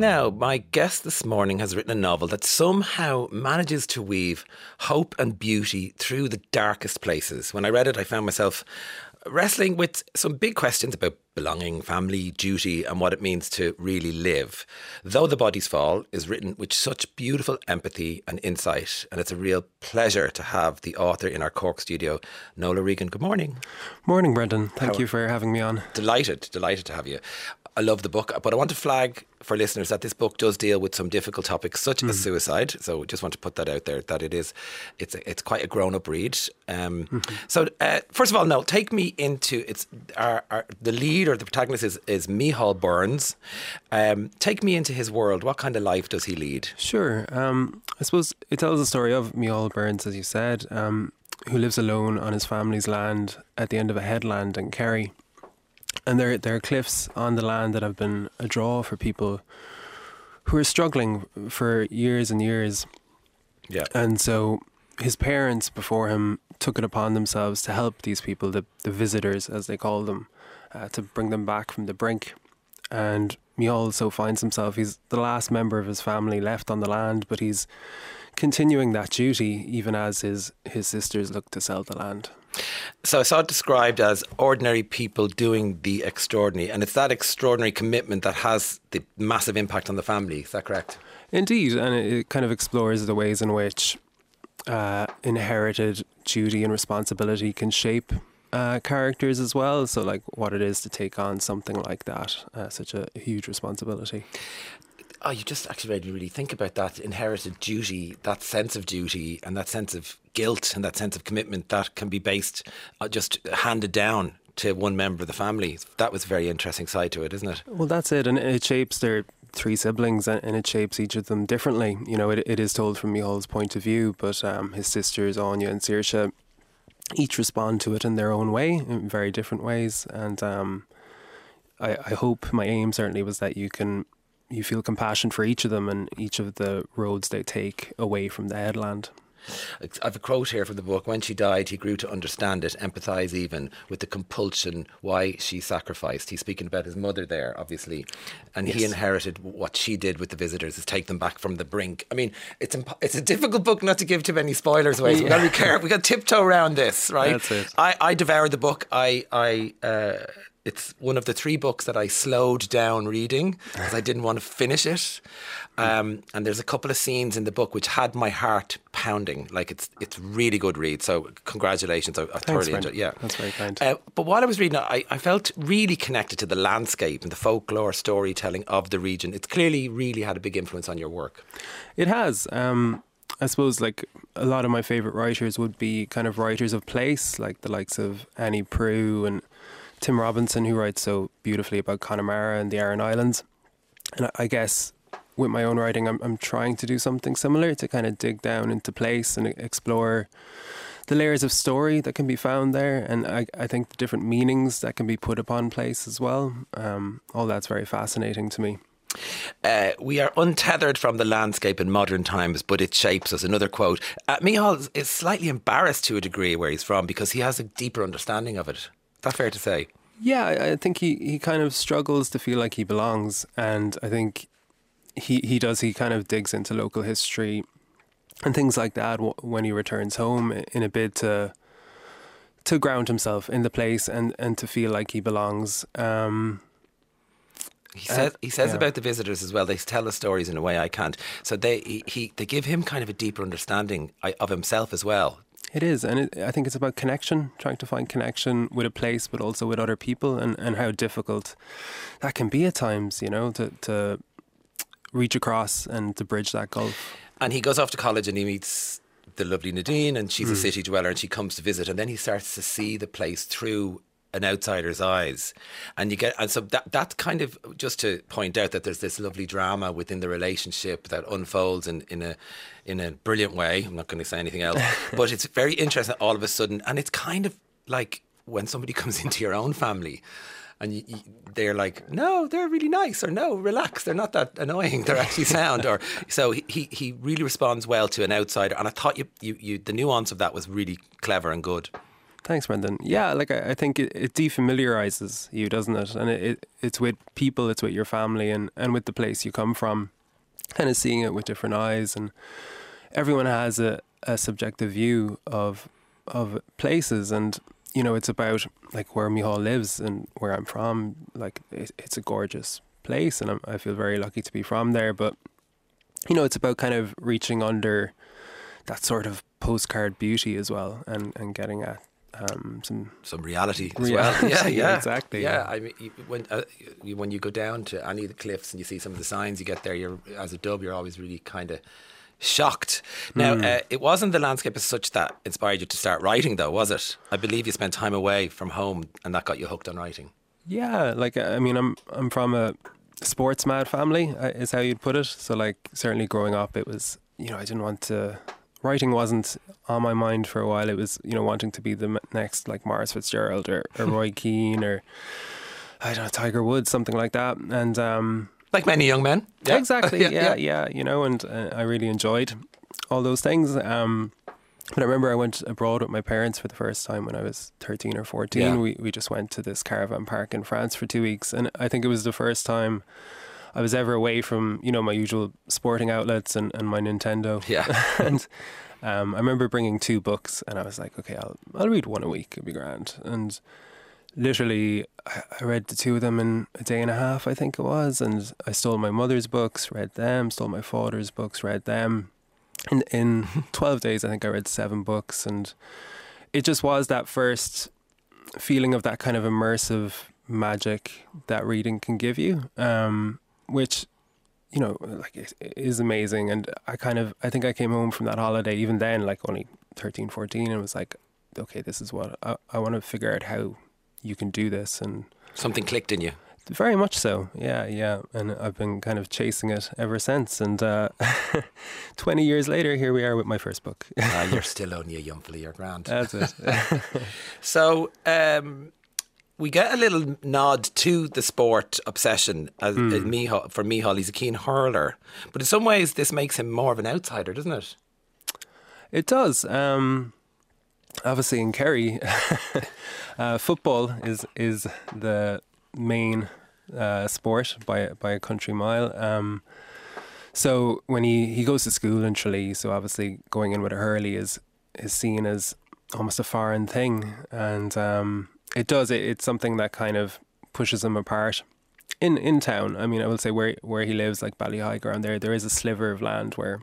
Now, my guest this morning has written a novel that somehow manages to weave hope and beauty through the darkest places. When I read it, I found myself wrestling with some big questions about belonging, family, duty, and what it means to really live. Though the Bodies Fall is written with such beautiful empathy and insight, and it's a real pleasure to have the author in our Cork studio, Noel O'Regan. Good morning. Morning, Brendan. Thank you for having me on. Delighted to have you. I love the book, but I want to flag for listeners that this book does deal with some difficult topics, such as suicide. So just want to put that out there, that it's quite a grown-up read. So first of all, Noel, take me into the lead or the protagonist is Micheál Burns. Take me into his world. What kind of life does he lead? Sure. I suppose it tells the story of Micheál Burns, as you said, who lives alone on his family's land at the end of a headland in Kerry. And there are cliffs on the land that have been a draw for people who are struggling for years and years. Yeah. And so his parents before him took it upon themselves to help these people, the visitors, as they call them, to bring them back from the brink. And he also finds himself, he's the last member of his family left on the land, but he's continuing that duty even as his sisters look to sell the land. So I saw it described as ordinary people doing the extraordinary, and it's that extraordinary commitment that has the massive impact on the family. Is that correct? Indeed, and it kind of explores the ways in which inherited duty and responsibility can shape characters as well. So like what it is to take on something like that, such a huge responsibility. Oh, you just actually made me really think about that inherited duty, that sense of duty and that sense of guilt and that sense of commitment that can be based, just handed down to one member of the family. That was a very interesting side to it, isn't it? Well, that's it. And it shapes their three siblings and it shapes each of them differently. You know, it is told from Micheál's point of view, but his sisters, Anya and Saoirse, each respond to it in their own way, in very different ways. And I hope, my aim certainly was that you feel compassion for each of them and each of the roads they take away from the headland. I've a quote here from the book. When she died, he grew to understand it, empathise even with the compulsion why she sacrificed. He's speaking about his mother there, obviously. And yes, he inherited what she did with the visitors, is take them back from the brink. I mean, it's a difficult book not to give too many spoilers away. So we've got to be careful. We've got to tiptoe around this, right? That's it. I devoured the book. It's one of the three books that I slowed down reading because I didn't want to finish it. And there's a couple of scenes in the book which had my heart pounding. Like it's really good read. So congratulations. I thoroughly enjoyed it. Yeah, that's very kind. But while I was reading it, I felt really connected to the landscape and the folklore storytelling of the region. It's clearly really had a big influence on your work. It has. I suppose like a lot of my favourite writers would be kind of writers of place, like the likes of Annie Proulx and Tim Robinson, who writes so beautifully about Connemara and the Aran Islands. And I guess with my own writing, I'm trying to do something similar, to kind of dig down into place and explore the layers of story that can be found there. And I think the different meanings that can be put upon place as well. All that's very fascinating to me. We are untethered from the landscape in modern times, but it shapes us. Another quote. Micheál is slightly embarrassed to a degree where he's from because he has a deeper understanding of it. That's fair to say. Yeah, I think he kind of struggles to feel like he belongs. And I think he does. He kind of digs into local history and things like that when he returns home in a bid to ground himself in the place and to feel like he belongs. He says about the visitors as well. They tell the stories in a way I can't. So they give him kind of a deeper understanding of himself as well. It is, and I think it's about connection, trying to find connection with a place, but also with other people, and how difficult that can be at times, you know, to reach across and to bridge that gulf. And he goes off to college and he meets the lovely Nadine, and she's a city dweller, and she comes to visit, and then he starts to see the place through an outsider's eyes. And so that kind of, just to point out that there's this lovely drama within the relationship that unfolds in a brilliant way. I'm not going to say anything else, but it's very interesting all of a sudden. And it's kind of like when somebody comes into your own family and they're like, no, they're really nice, or no, relax, they're not that annoying, they're actually sound. Or so he really responds well to an outsider. And I thought the nuance of that was really clever and good. Thanks, Brendan. Yeah, like I think it defamiliarises you, doesn't it? And it's with people, it's with your family and with the place you come from, kind of seeing it with different eyes. And everyone has a subjective view of places. And, you know, it's about like where Micheál lives and where I'm from. Like it's a gorgeous place and I feel very lucky to be from there. But, you know, it's about kind of reaching under that sort of postcard beauty as well and getting at some reality as well. Yeah, exactly. Yeah, I mean, when you go down to any of the cliffs and you see some of the signs you get there, you're, as a dub, you're always really kind of shocked. Now, it wasn't the landscape as such that inspired you to start writing, though, was it? I believe you spent time away from home and that got you hooked on writing. Yeah, like, I mean, I'm from a sports mad family, is how you'd put it. So, like, certainly growing up, it was, you know, I didn't want to... Writing wasn't on my mind for a while. It was, you know, wanting to be the next, like, Morris Fitzgerald or Roy Keane or, I don't know, Tiger Woods, something like that. And like many young men. Yeah. Exactly, yeah, you know, and I really enjoyed all those things. But I remember I went abroad with my parents for the first time when I was 13 or 14. Yeah. We just went to this caravan park in France for 2 weeks. And I think it was the first time I was ever away from, you know, my usual sporting outlets and my Nintendo. Yeah. And I remember bringing 2 books and I was like, okay, I'll read one a week. It'll be grand. And literally I read the 2 of them in a day and a half, I think it was. And I stole my mother's books, read them, stole my father's books, read them. And in 12 days, I think I read 7 books. And it just was that first feeling of that kind of immersive magic that reading can give you. Which, you know, like it is amazing. And I think I came home from that holiday, even then, like only 13, 14, and was like, okay, this is what I want to figure out how you can do this. And something clicked in you. Very much so. Yeah. And I've been kind of chasing it ever since. And 20 years later, here we are with my first book. You're still only a young fella, you're grand. That's it. So, we get a little nod to the sport obsession as Micheál, for Micheál. He's a keen hurler. But in some ways, this makes him more of an outsider, doesn't it? It does. Obviously, in Kerry, football is the main sport by a country mile. So when he goes to school in Tralee, so obviously going in with a hurley is seen as almost a foreign thing. And... it does. It's something that kind of pushes him apart in town. I mean, I will say where he lives, like Ballyhigh around there is a sliver of land where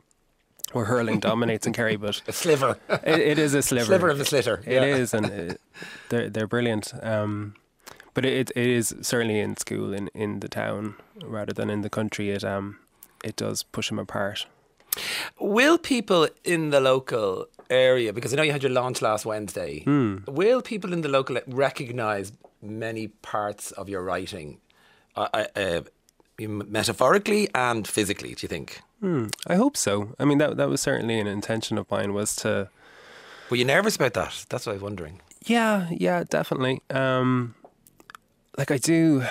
hurling dominates in Kerry, but a sliver. It is a sliver. Sliver of the slitter. Yeah. It is, and they're brilliant. But it is certainly in school in the town rather than in the country. It does push him apart. Will people in the local area, because I know you had your launch last Wednesday, will people in the local recognise many parts of your writing, metaphorically and physically, do you think? I hope so. I mean, that was certainly an intention of mine, was to... Were you nervous about that? That's what I was wondering. Yeah, definitely. I do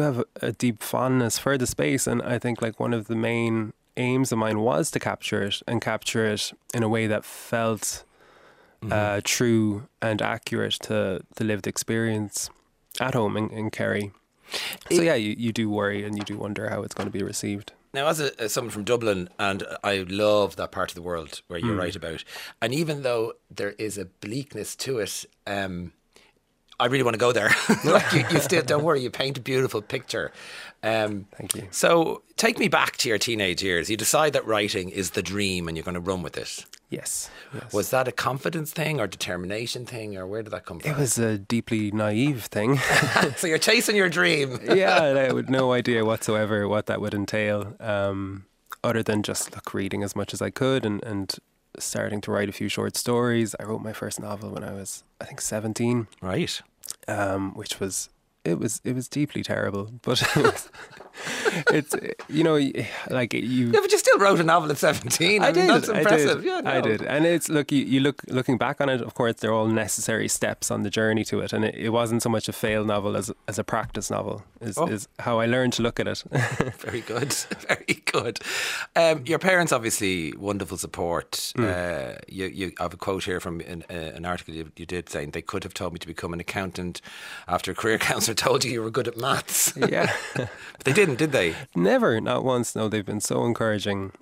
have a deep fondness for the space, and I think like one of the main aims of mine was to capture it in a way that felt true and accurate to the lived experience at home in Kerry. So yeah, you do worry and you do wonder how it's going to be received. Now, as someone from Dublin, and I love that part of the world where you write about, and even though there is a bleakness to it, I really want to go there. Like you still, don't worry, you paint a beautiful picture. Thank you. So take me back to your teenage years. You decide that writing is the dream and you're going to run with it. Yes. Was that a confidence thing or determination thing, or where did that come from? It was a deeply naive thing. So you're chasing your dream. Yeah, and I had no idea whatsoever what that would entail, other than just reading as much as I could and starting to write a few short stories. I wrote my first novel when I was, I think, 17. Right. Which was deeply terrible, but It's, you know, like you. Yeah, but you still wrote a novel at 17. I did. That's impressive. I did. Yeah, no. I did. And it's look. You look looking back on it. Of course, they're all necessary steps on the journey to it. And it wasn't so much a failed novel as a practice novel. Is how I learned to look at it. Very good. Very good. Your parents, obviously, wonderful support. You I have a quote here from an article you did saying they could have told me to become an accountant after a career counsellor told you were good at maths. Yeah. But they didn't, did they? Never, not once. No, they've been so encouraging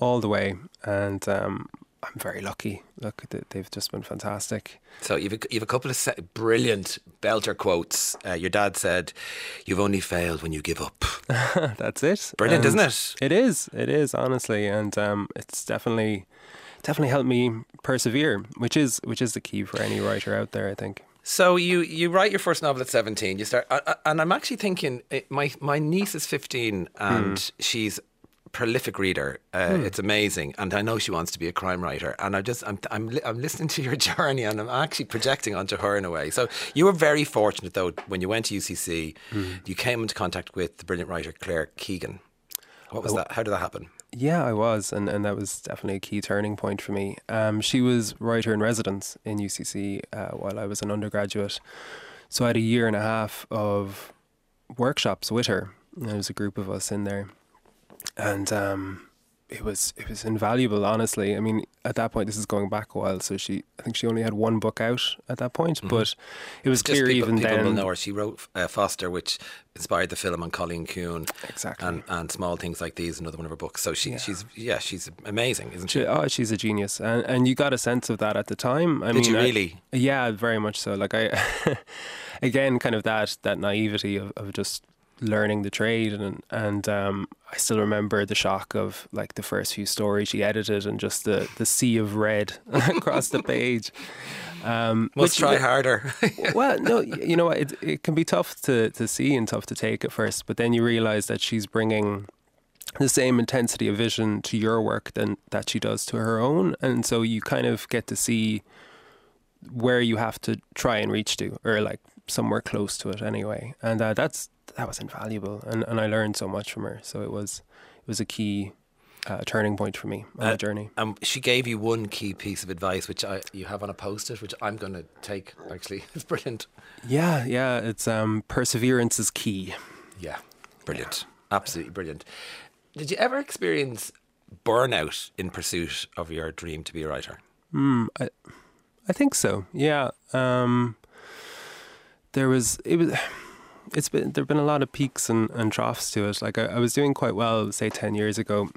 all the way. And I'm very lucky. Look, they've just been fantastic. So you've a couple of brilliant belter quotes. Your dad said, "You've only failed when you give up." That's it. Brilliant, and isn't it? It is. It is, honestly. And it's definitely helped me persevere, which is the key for any writer out there, I think. So you write your first novel at 17. You start, and I'm actually thinking my niece is 15 and she's a prolific reader. It's amazing, and I know she wants to be a crime writer. And I'm listening to your journey, and I'm actually projecting onto her in a way. So you were very fortunate though when you went to UCC, you came into contact with the brilliant writer Clare Keegan. What was that? How did that happen? Yeah, I was, and that was definitely a key turning point for me. She was writer in residence in UCC while I was an undergraduate, so I had a year and a half of workshops with her. There was a group of us in there, and it was invaluable. Honestly, I mean, at that point, this is going back a while, so I think she only had one book out at that point, but it was clear even then. People will know her. She wrote Foster, which inspired the film on Colleen Kuhn. Exactly. And Small Things Like These, another one of her books. So she's amazing, isn't she? Oh, she's a genius. And you got a sense of that at the time. Did you really? Yeah, very much so. Like I, again, kind of that naivety of just learning the trade, and I still remember the shock of like the first few stories she edited and just the sea of red across the page. Must try harder. Well, no, you know, it can be tough to see and tough to take at first, but then you realise that she's bringing the same intensity of vision to your work than that she does to her own, and so you kind of get to see where you have to try and reach to, or like somewhere close to it anyway, and that was invaluable, and I learned so much from her. So it was a key turning point for me on the journey. And she gave you one key piece of advice, which you have on a post-it, which I'm going to take, actually. It's brilliant. Yeah. It's perseverance is key. Yeah, brilliant. Yeah. Absolutely brilliant. Did you ever experience burnout in pursuit of your dream to be a writer? I think so, yeah. There've been a lot of peaks and troughs to it. Like I was doing quite well, say 10 years ago.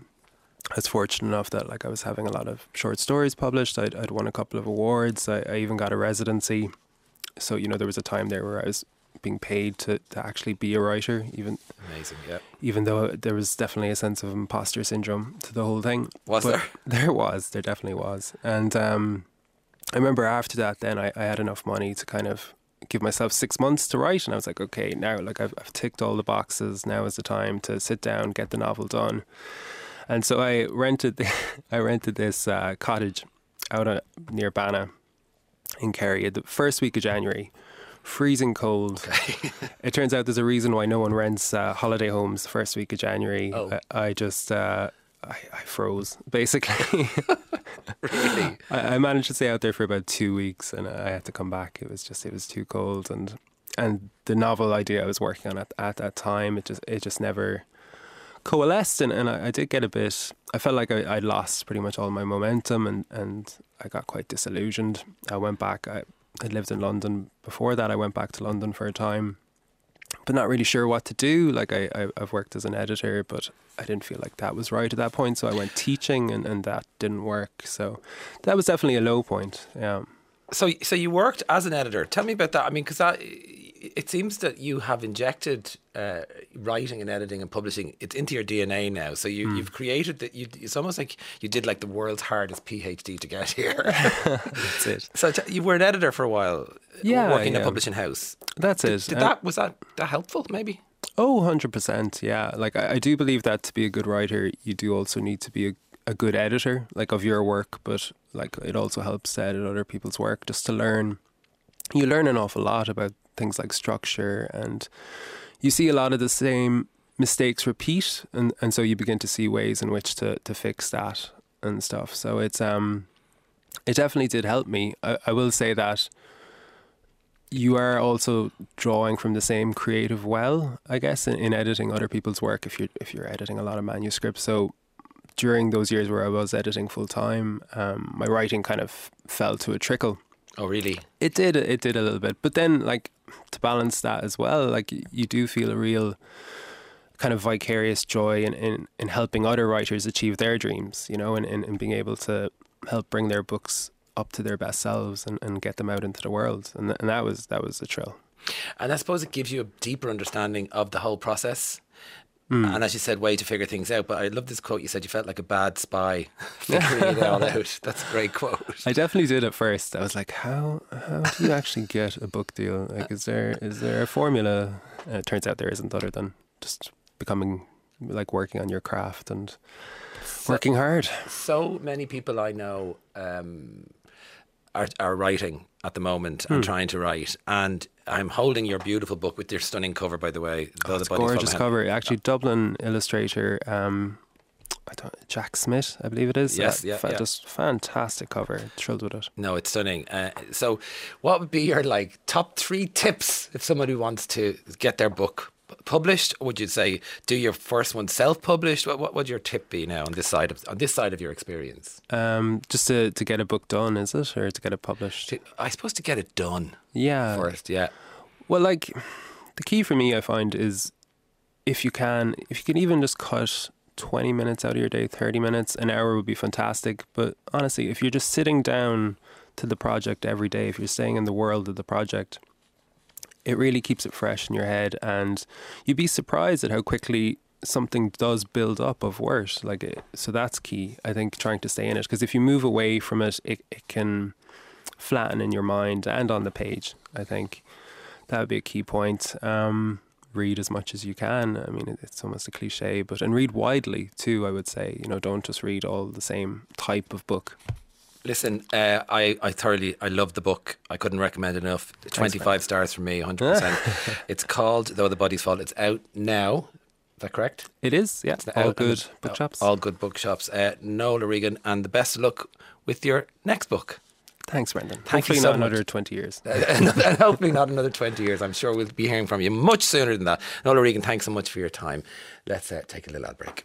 I was fortunate enough that like I was having a lot of short stories published. I'd won a couple of awards. I even got a residency. So, you know, there was a time there where I was being paid to actually be a writer. Amazing, yeah. Even though there was definitely a sense of imposter syndrome to the whole thing. Was there? There definitely was. And I remember after that then I had enough money to kind of give myself 6 months to write, and I was like, okay, now like I've ticked all the boxes, now is the time to sit down, get the novel done. And so I rented this cottage out near Banna in Kerry the first week of January, freezing cold. Okay. It turns out there's a reason why no one rents holiday homes the first week of January. Oh. I froze, basically. Really? I managed to stay out there for about 2 weeks, and I had to come back. It was too cold, and the novel idea I was working on at that time, it just never coalesced, and I did get a bit. I felt like I lost pretty much all my momentum, and I got quite disillusioned. I went back. I lived in London before that. I went back to London for a time, but not really sure what to do. Like I've worked as an editor, but I didn't feel like that was right at that point. So I went teaching, and that didn't work. So that was definitely a low point. Yeah. So you worked as an editor. Tell me about that. I mean, because it seems that you have injected writing and editing and publishing. It's into your DNA now. So you've created that. It's almost like you did like the world's hardest PhD to get here. That's it. So you were an editor for a while. Yeah, working in a publishing house. That's it. Was that helpful? Maybe. Oh, 100%. Yeah. Like I do believe that to be a good writer, you do also need to be a good editor, like of your work. But like it also helps to edit other people's work, just to learn. You learn an awful lot about things like structure, and you see a lot of the same mistakes repeat, and so you begin to see ways in which to fix that and stuff. So it's it definitely did help me. I will say that you are also drawing from the same creative well, I guess, in editing other people's work if you're editing a lot of manuscripts. So during those years where I was editing full time, my writing kind of fell to a trickle. Oh, really? It did a little bit. But then, like, to balance that as well, like, you do feel a real kind of vicarious joy in helping other writers achieve their dreams, you know, and being able to help bring their books up to their best selves and get them out into the world. And that was the thrill. And I suppose it gives you a deeper understanding of the whole process. Mm. And as you said, way to figure things out. But I love this quote. You said you felt like a bad spy figuring it all out. That's a great quote. I definitely did at first. I was like, how do you actually get a book deal? Like, is there a formula? And it turns out there isn't, other than just becoming, like, working on your craft and working hard. So many people I know are writing at the moment and trying to write, and I'm holding your beautiful book with your stunning cover, by the way. Oh, it's a gorgeous cover. Actually, Dublin illustrator Jack Smith, I believe it is. Yes, just fantastic cover. Thrilled with it. No, it's stunning. So what would be your, like, top 3 tips if somebody wants to get their book published? Or would you say do your first one self-published? What would your tip be now on this side of your experience? Just to get a book done, is it, or to get it published? I suppose to get it done. Yeah. First, yeah. Well, like, the key for me, I find, is if you can even just cut 20 minutes out of your day, 30 minutes, an hour would be fantastic. But honestly, if you're just sitting down to the project every day, if you're staying in the world of the project, it really keeps it fresh in your head, and you'd be surprised at how quickly something does build up of words. So that's key, I think, trying to stay in it, because if you move away from it, it can flatten in your mind and on the page. I think that would be a key point. Read as much as you can. I mean, it's almost a cliche, and read widely too, I would say. You know, don't just read all the same type of book. Listen, I love the book. I couldn't recommend it enough. 25 stars from me, 100%. It's called Though the Bodies Fall. It's out now. Is that correct? It is, yeah. All good bookshops. Noel O'Regan, and the best of luck with your next book. Thanks, Brendan. Hopefully not another 20 years. Hopefully not another 20 years. I'm sure we'll be hearing from you much sooner than that. Noel O'Regan, thanks so much for your time. Let's take a little ad break.